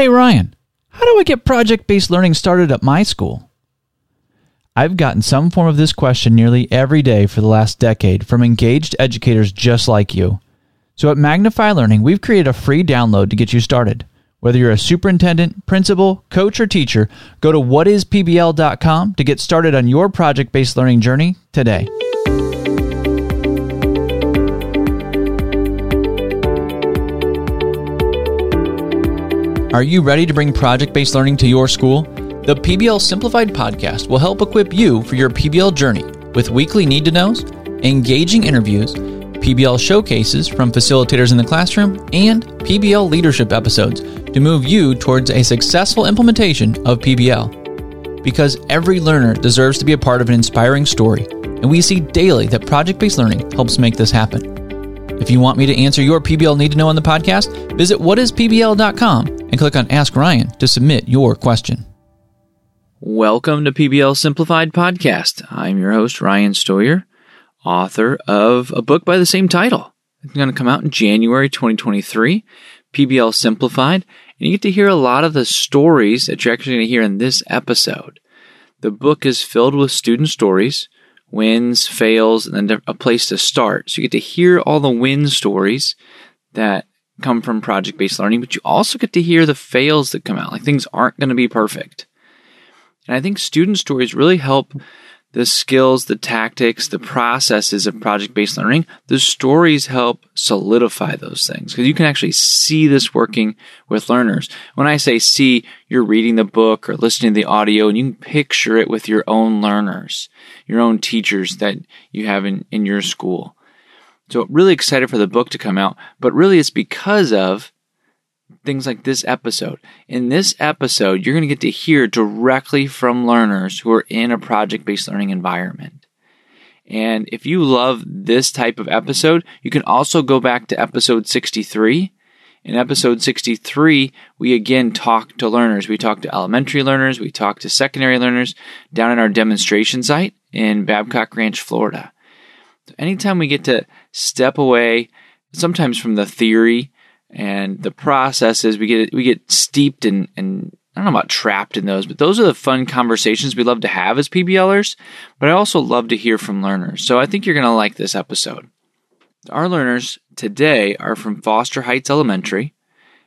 Hey Ryan, how do I get project-based learning started at my school? I've gotten some form of this question nearly every day for the last decade from engaged educators just like you. So at Magnify Learning, we've created a free download to get you started. Whether you're a superintendent, principal, coach, or teacher, go to whatispbl.com to get started on your project-based learning journey today. Are you ready to bring project-based learning to your school? The PBL Simplified Podcast will help equip you for your PBL journey with weekly need-to-knows, engaging interviews, PBL showcases from facilitators in the classroom, and PBL leadership episodes to move you towards a successful implementation of PBL. Because every learner deserves to be a part of an inspiring story, and we see daily that project-based learning helps make this happen. If you want me to answer your PBL need to know on the podcast, visit whatispbl.com and click on Ask Ryan to submit your question. Welcome to PBL Simplified Podcast. I'm your host, Ryan Steuer, author of a book by the same title. It's going to come out in January 2023, PBL Simplified, and you get to hear a lot of the stories that you're actually going to hear in this episode. The book is filled with student stories, wins, fails, and then a place to start. So you get to hear all the win stories that come from project-based learning, but you also get to hear the fails that come out, like things aren't going to be perfect. And I think student stories really help the skills, the tactics, the processes of project-based learning. The stories help solidify those things because you can actually see this working with learners. When I say see, you're reading the book or listening to the audio and you can picture it with your own learners, your own teachers that you have in your school. So really excited for the book to come out, but really it's because of things like this episode. In this episode, you're going to get to hear directly from learners who are in a project-based learning environment. And if you love this type of episode, you can also go back to episode 63. In episode 63, we again talk to learners. We talk to elementary learners. We talk to secondary learners down at our demonstration site in Babcock Ranch, Florida. So anytime we get to step away, sometimes from the theory and the processes, we get steeped in, I don't know about trapped in those, but those are the fun conversations we love to have as PBLers, but I also love to hear from learners. So I think you're going to like this episode. Our learners today are from Foster Heights Elementary,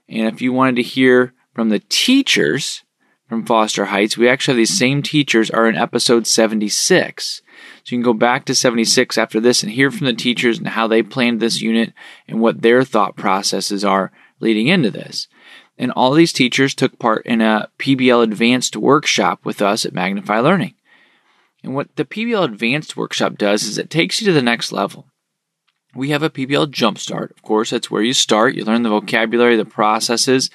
and if you wanted to hear from the teachers from Foster Heights, we actually have these same teachers are in episode 76. So you can go back to 76 after this and hear from the teachers and how they planned this unit and what their thought processes are leading into this. And all these teachers took part in a PBL Advanced Workshop with us at Magnify Learning. And what the PBL Advanced Workshop does is it takes you to the next level. We have a PBL Jumpstart. Of course, that's where you start. You learn the vocabulary, the processes,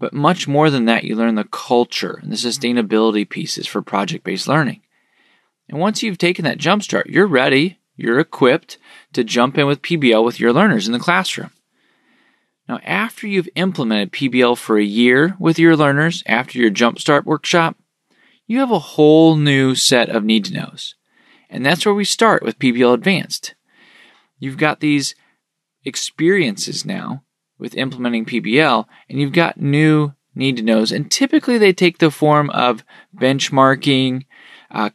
but much more than that, you learn the culture and the sustainability pieces for project-based learning. And once you've taken that jump start, you're ready, you're equipped to jump in with PBL with your learners in the classroom. Now, after you've implemented PBL for a year with your learners, after your Jumpstart workshop, you have a whole new set of need-to-knows. And that's where we start with PBL Advanced. You've got these experiences now with implementing PBL, and you've got new need-to-knows. And typically, they take the form of benchmarking,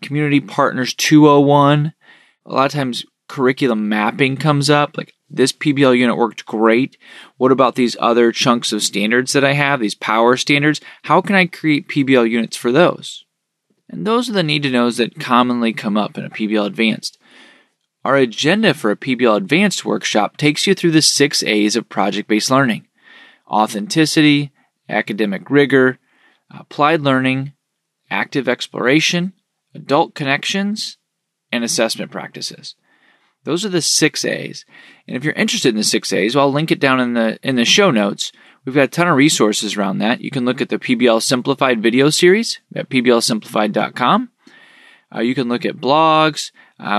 Community Partners 201. A lot of times curriculum mapping comes up, like this PBL unit worked great. What about these other chunks of standards that I have, these power standards? How can I create PBL units for those? And those are the need-to-knows that commonly come up in a PBL Advanced. Our agenda for a PBL Advanced workshop takes you through the 6 A's of project-based learning: authenticity, academic rigor, applied learning, active exploration, adult connections, and assessment practices. Those are the 6 A's. And if you're interested in the 6 A's, well, I'll link it down in the show notes. We've got a ton of resources around that. You can look at the PBL Simplified video series at pblsimplified.com. You can look at blogs.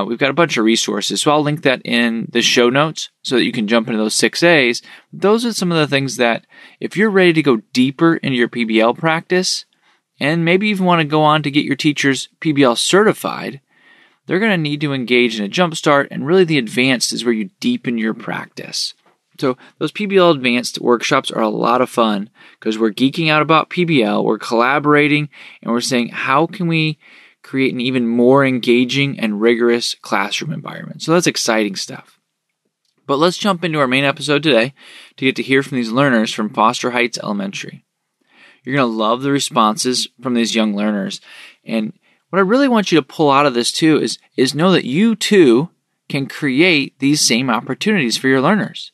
We've got a bunch of resources. So I'll link that in the show notes so that you can jump into those 6 A's. Those are some of the things that if you're ready to go deeper into your PBL practice, and maybe even want to go on to get your teachers PBL certified, they're going to need to engage in a jumpstart, and really the advanced is where you deepen your practice. So those PBL Advanced Workshops are a lot of fun because we're geeking out about PBL, we're collaborating, and we're saying, how can we create an even more engaging and rigorous classroom environment? So that's exciting stuff. But let's jump into our main episode today to get to hear from these learners from Foster Heights Elementary. You're going to love the responses from these young learners. And what I really want you to pull out of this too is know that you too can create these same opportunities for your learners.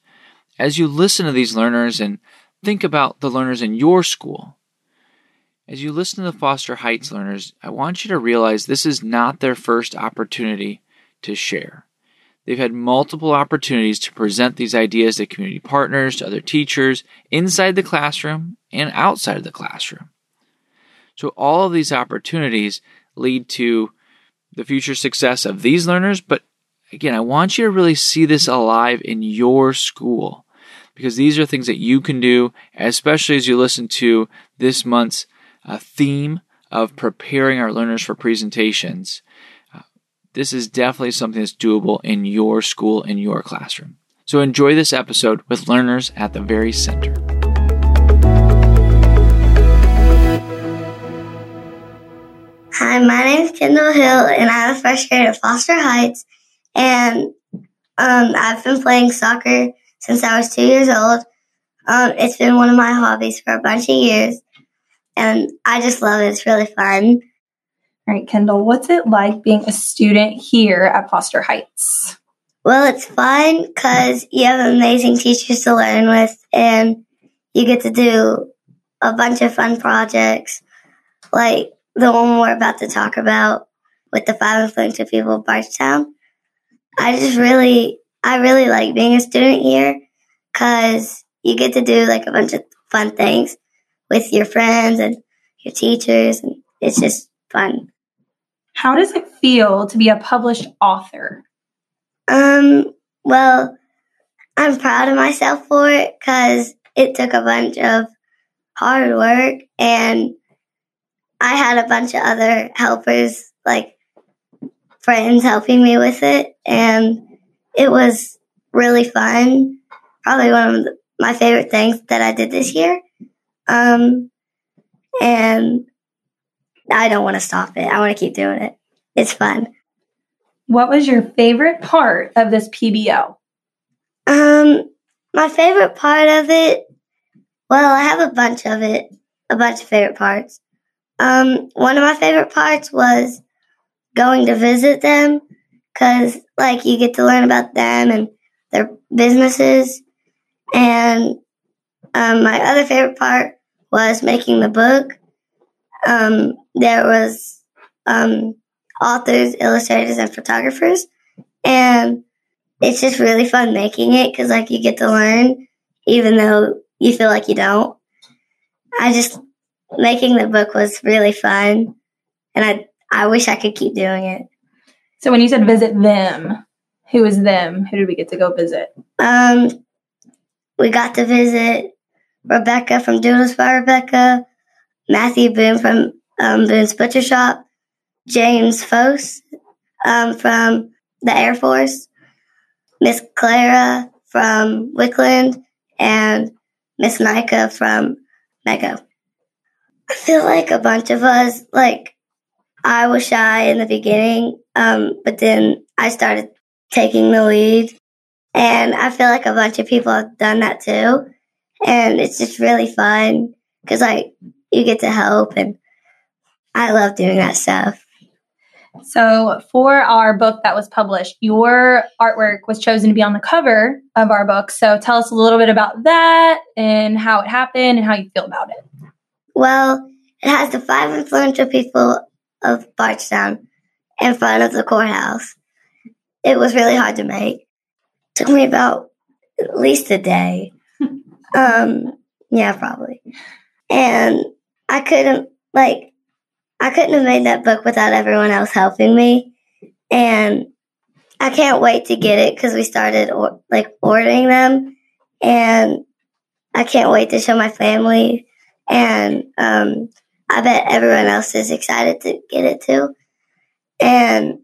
As you listen to these learners and think about the learners in your school, as you listen to the Foster Heights learners, I want you to realize this is not their first opportunity to share. They've had multiple opportunities to present these ideas to community partners, to other teachers, inside the classroom and outside of the classroom. So all of these opportunities lead to the future success of these learners, but again, I want you to really see this alive in your school because these are things that you can do, especially as you listen to this month's theme of preparing our learners for presentations. This is definitely something that's doable in your school, in your classroom. So enjoy this episode with learners at the very center. Hi, my name is Kendall Hill, and I'm a first grader at Foster Heights. And I've been playing soccer since I was 2 years old. It's been one of my hobbies for a bunch of years, and I just love it. It's really fun. All right, Kendall, what's it like being a student here at Foster Heights? Well, it's fun because you have amazing teachers to learn with, and you get to do a bunch of fun projects, like the one we're about to talk about with the 5 influential people of Bardstown. I really like being a student here because you get to do like a bunch of fun things with your friends and your teachers, and it's just fun. How does it feel to be a published author? Well, I'm proud of myself for it because it took a bunch of hard work, and I had a bunch of other helpers, like friends helping me with it, and it was really fun. Probably one of my favorite things that I did this year. And I don't want to stop it. I want to keep doing it. It's fun. What was your favorite part of this PBL? My favorite part of it, well, I have a bunch of favorite parts. One of my favorite parts was going to visit them because, like, you get to learn about them and their businesses. And my other favorite part was making the book. There was authors, illustrators, and photographers. And it's just really fun making it because, like, you get to learn even though you feel like you don't. Making the book was really fun, and I wish I could keep doing it. So when you said visit them, who was them? Who did we get to go visit? We got to visit Rebecca from Doodles by Rebecca, Matthew Boone from Boone's Butcher Shop, James Fose from the Air Force, Miss Clara from Wickland, and Miss Micah from Mecca. I feel like a bunch of us, like, I was shy in the beginning, but then I started taking the lead. And I feel like a bunch of people have done that too. And it's just really fun because, like, you get to help, and I love doing that stuff. So for our book that was published, your artwork was chosen to be on the cover of our book. So tell us a little bit about that and how it happened and how you feel about it. Well, it has the 5 influential people of Bardstown in front of the courthouse. It was really hard to make. It took me about at least a day. Yeah, probably. And I couldn't have made that book without everyone else helping me. And I can't wait to get it because we started ordering them. And I can't wait to show my family. And I bet everyone else is excited to get it too. And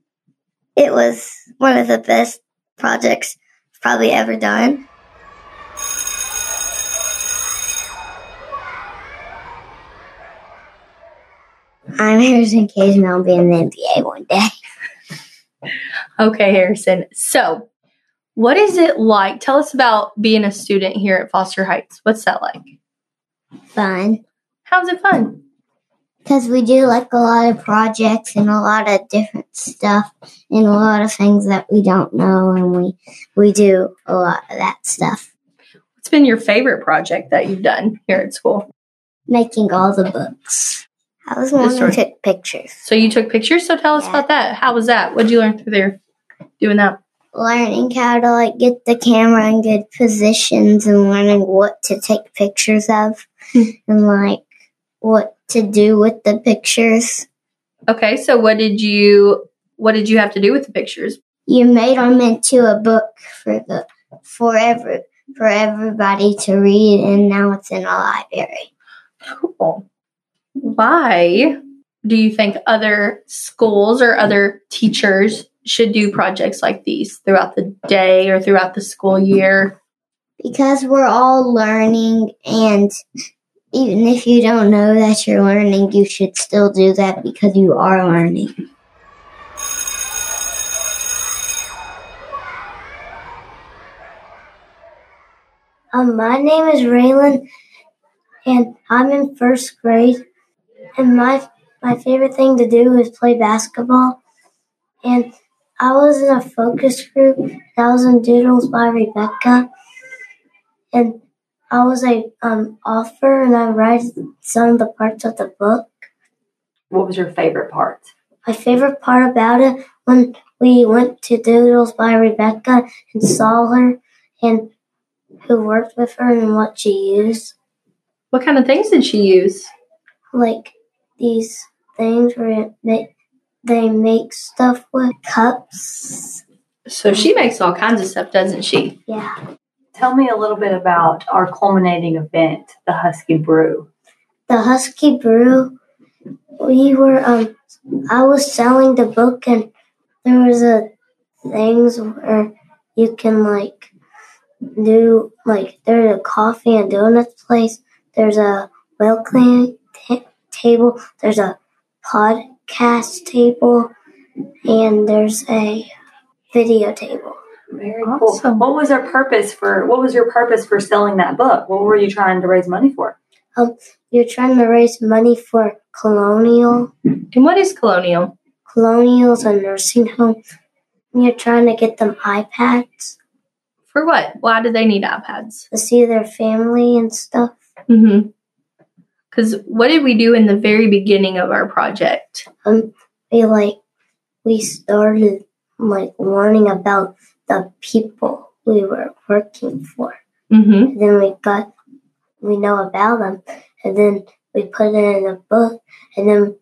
it was one of the best projects probably ever done. I'm Harrison Case, and I'll be in the NBA one day. Okay, Harrison. So, what is it like? Tell us about being a student here at Foster Heights. What's that like? Fun. How's it fun? Because we do like a lot of projects and a lot of different stuff and a lot of things that we don't know, and we do a lot of that stuff. What's been your favorite project that you've done here at school? Making all the books. I was one who took pictures. So you took pictures? So tell us about that. How was that? What did you learn through there doing that? Learning how to get the camera in good positions and learning what to take pictures of and what to do with the pictures. Okay, so what did you have to do with the pictures? You made them into a book for everybody to read, and now it's in a library. Cool. Why do you think other schools or other teachers should do projects like these throughout the day or throughout the school year? Because we're all learning, and even if you don't know that you're learning, you should still do that because you are learning. My name is Raylan, and I'm in first grade. And my favorite thing to do is play basketball. And I was in a focus group. That was in Doodles by Rebecca. And I was an author, and I read some of the parts of the book. What was your favorite part? My favorite part about it, when we went to Doodles by Rebecca and saw her and who worked with her and what she used. What kind of things did she use? These things where they make stuff with cups. So she makes all kinds of stuff, doesn't she? Yeah. Tell me a little bit about our culminating event, the Husky Brew. The Husky Brew, we were, I was selling the book, and there was things where you can, do, there's a coffee and donuts place, there's a Wickland table, there's a podcast table, and there's a video table. Very awesome. Cool. What was your purpose for selling that book? What were you trying to raise money for? You're trying to raise money for Colonial. And what is Colonial? Colonial is a nursing home. You're trying to get them iPads. For what? Why do they need iPads? To see their family and stuff. Mm-hmm. Because what did we do in the very beginning of our project? We started learning about the people we were working for. Mm-hmm. Then we know about them, and then we put it in a book, and then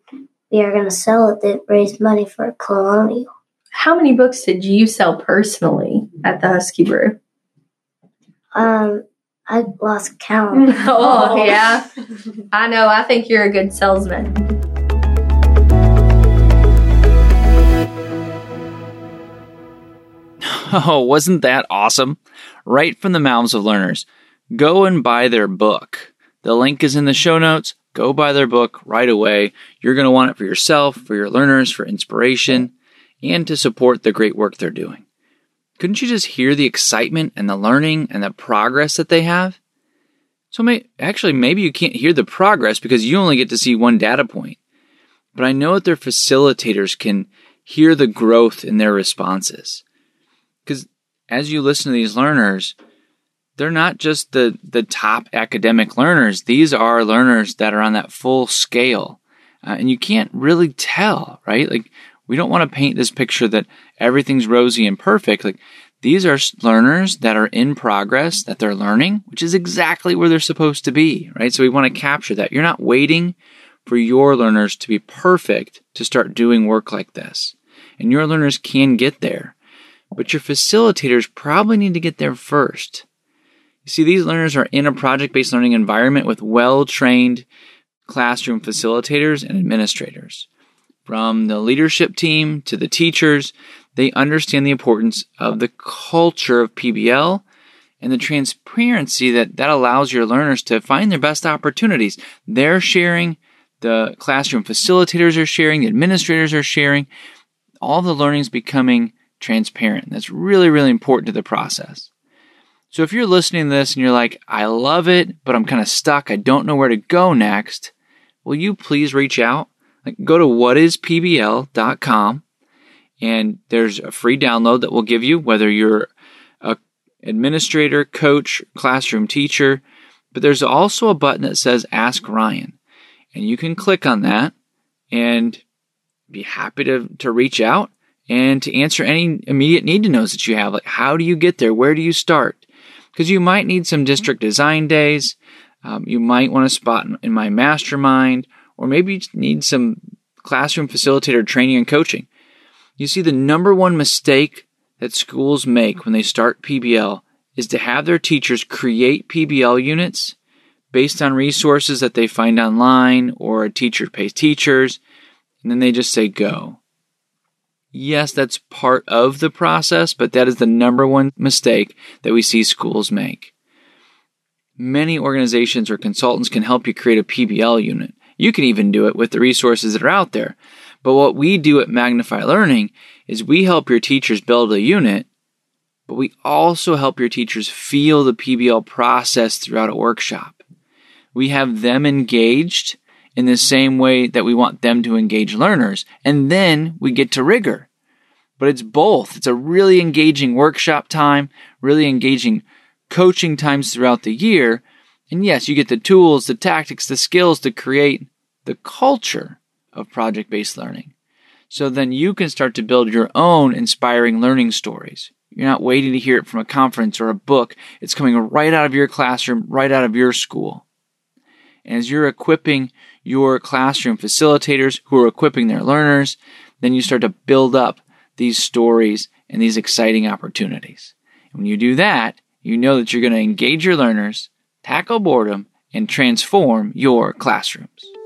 we are going to sell it to raise money for Colonial. How many books did you sell personally at the Husky Brew? I lost count. Oh, yeah. I know. I think you're a good salesman. Oh, wasn't that awesome? Right from the mouths of learners. Go and buy their book. The link is in the show notes. Go buy their book right away. You're going to want it for yourself, for your learners, for inspiration, and to support the great work they're doing. Couldn't you just hear the excitement and the learning and the progress that they have? So maybe you can't hear the progress because you only get to see one data point. But I know that their facilitators can hear the growth in their responses. Because as you listen to these learners, they're not just the top academic learners. These are learners that are on that full scale. And you can't really tell, right? We don't want to paint this picture that everything's rosy and perfect. These are learners that are in progress, that they're learning, which is exactly where they're supposed to be, right? So we want to capture that. You're not waiting for your learners to be perfect to start doing work like this. And your learners can get there. But your facilitators probably need to get there first. You see, these learners are in a project-based learning environment with well-trained classroom facilitators and administrators. From the leadership team to the teachers, they understand the importance of the culture of PBL and the transparency that allows your learners to find their best opportunities. They're sharing, the classroom facilitators are sharing, the administrators are sharing. All the learning is becoming transparent. That's really, really important to the process. So if you're listening to this and you're like, I love it, but I'm kind of stuck. I don't know where to go next. Will you please reach out? Go to whatispbl.com, and there's a free download that we'll give you, whether you're an administrator, coach, classroom teacher. But there's also a button that says Ask Ryan, and you can click on that and be happy to reach out and to answer any immediate need to knows that you have. Like, how do you get there? Where do you start? Because you might need some district design days. You might want a spot in my mastermind, or maybe you need some classroom facilitator training and coaching. You see, the number one mistake that schools make when they start PBL is to have their teachers create PBL units based on resources that they find online or a teacher pays teachers, and then they just say go. Yes, that's part of the process, but that is the number one mistake that we see schools make. Many organizations or consultants can help you create a PBL unit. You can even do it with the resources that are out there. But what we do at Magnify Learning is we help your teachers build a unit, but we also help your teachers feel the PBL process throughout a workshop. We have them engaged in the same way that we want them to engage learners, and then we get to rigor. But it's both. It's a really engaging workshop time, really engaging coaching times throughout the year. And yes, you get the tools, the tactics, the skills to create the culture of project-based learning. So then you can start to build your own inspiring learning stories. You're not waiting to hear it from a conference or a book. It's coming right out of your classroom, right out of your school. And as you're equipping your classroom facilitators who are equipping their learners, then you start to build up these stories and these exciting opportunities. And when you do that, you know that you're going to engage your learners, tackle boredom, and transform your classrooms.